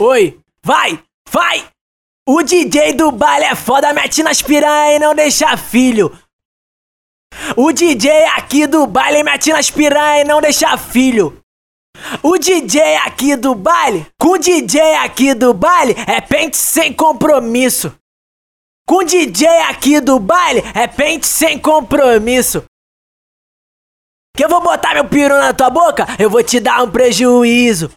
Oi, vai, vai! O DJ do baile é foda, mete nas piranha e não deixa filho. O DJ aqui do baile mete nas piranha e não deixa filho. O DJ aqui do baile, com o DJ aqui do baile é pente sem compromisso. Com o DJ aqui do baile é pente sem compromisso. Que eu vou botar meu peru na tua boca, eu vou te dar um prejuízo.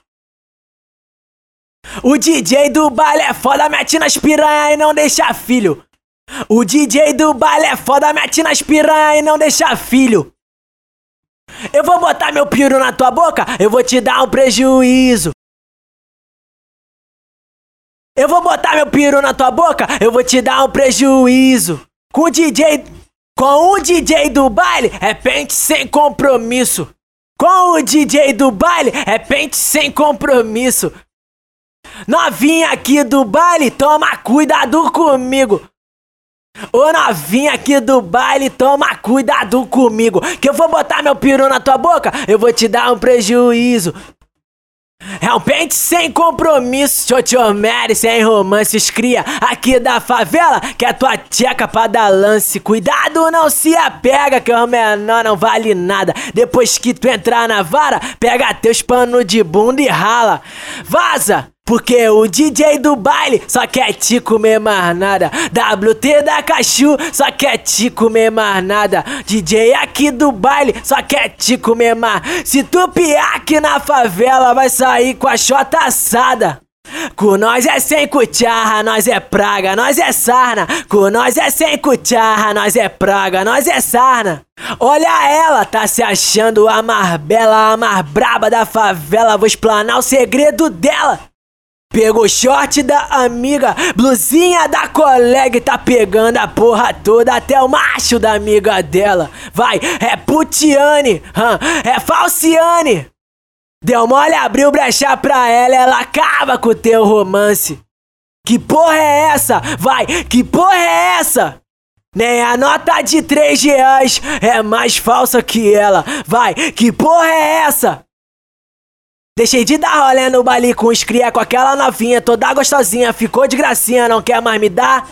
O DJ do baile é foda, mete nas piranha e não deixa filho. O DJ do baile é foda, mete nas piranha e não deixa filho. Eu vou botar meu peru na tua boca, eu vou te dar um prejuízo. Eu vou botar meu peru na tua boca, eu vou te dar um prejuízo. Com o DJ do baile é pente sem compromisso. Com o DJ do baile é pente sem compromisso. Novinha aqui do baile, toma cuidado comigo. Ô novinha aqui do baile, toma cuidado comigo. Que eu vou botar meu peru na tua boca, eu vou te dar um prejuízo. É um pente sem compromisso, Chochomere, sem romances, cria aqui da favela, que é tua tcheca pra dar lance. Cuidado, não se apega, que o menor não vale nada. Depois que tu entrar na vara, pega teus panos de bunda e rala. Vaza! Porque o DJ do baile só quer te comer mais nada. WT da Caxu só quer te comer mais nada. DJ aqui do baile só quer te comer mais. Se tu piar aqui na favela, vai sair com a xota assada. Com nós é sem cucharra, nós é praga, nós é sarna. Com nós é sem cucharra, nós é praga, nós é sarna. Olha ela, tá se achando a mais bela, a mais braba da favela. Vou explanar o segredo dela. Pegou short da amiga, blusinha da colega e tá pegando a porra toda, até o macho da amiga dela. Vai, é Putiane, é Falciane. Deu mole, abriu brecha pra ela, ela acaba com o teu romance. Que porra é essa? Vai, que porra é essa? Nem a nota de 3 reais é mais falsa que ela. Vai, que porra é essa? Deixei de dar rolê no baile com os cria, com aquela novinha toda gostosinha, ficou de gracinha, não quer mais me dar?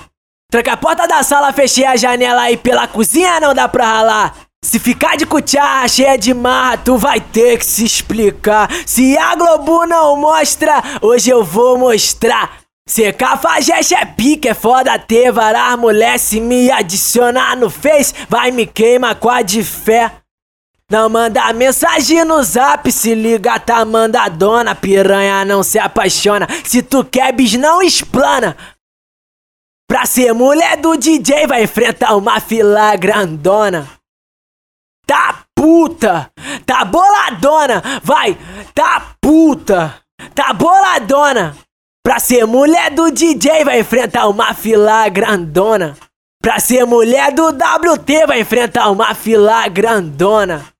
Tranca a porta da sala, fechei a janela e pela cozinha não dá pra ralar. Se ficar de cucharra, cheia de marra, tu vai ter que se explicar. Se a Globo não mostra, hoje eu vou mostrar. Ser cafajeste é pique, é foda ter varar mulher, se me adicionar no Face, vai me queima com a de fé. Não manda mensagem no zap, se liga tá mandadona, piranha não se apaixona, se tu quer bis não explana. Pra ser mulher do DJ vai enfrentar uma fila grandona. Tá puta, tá boladona, vai, tá puta, tá boladona. Pra ser mulher do DJ vai enfrentar uma fila grandona. Pra ser mulher do WT vai enfrentar uma fila grandona.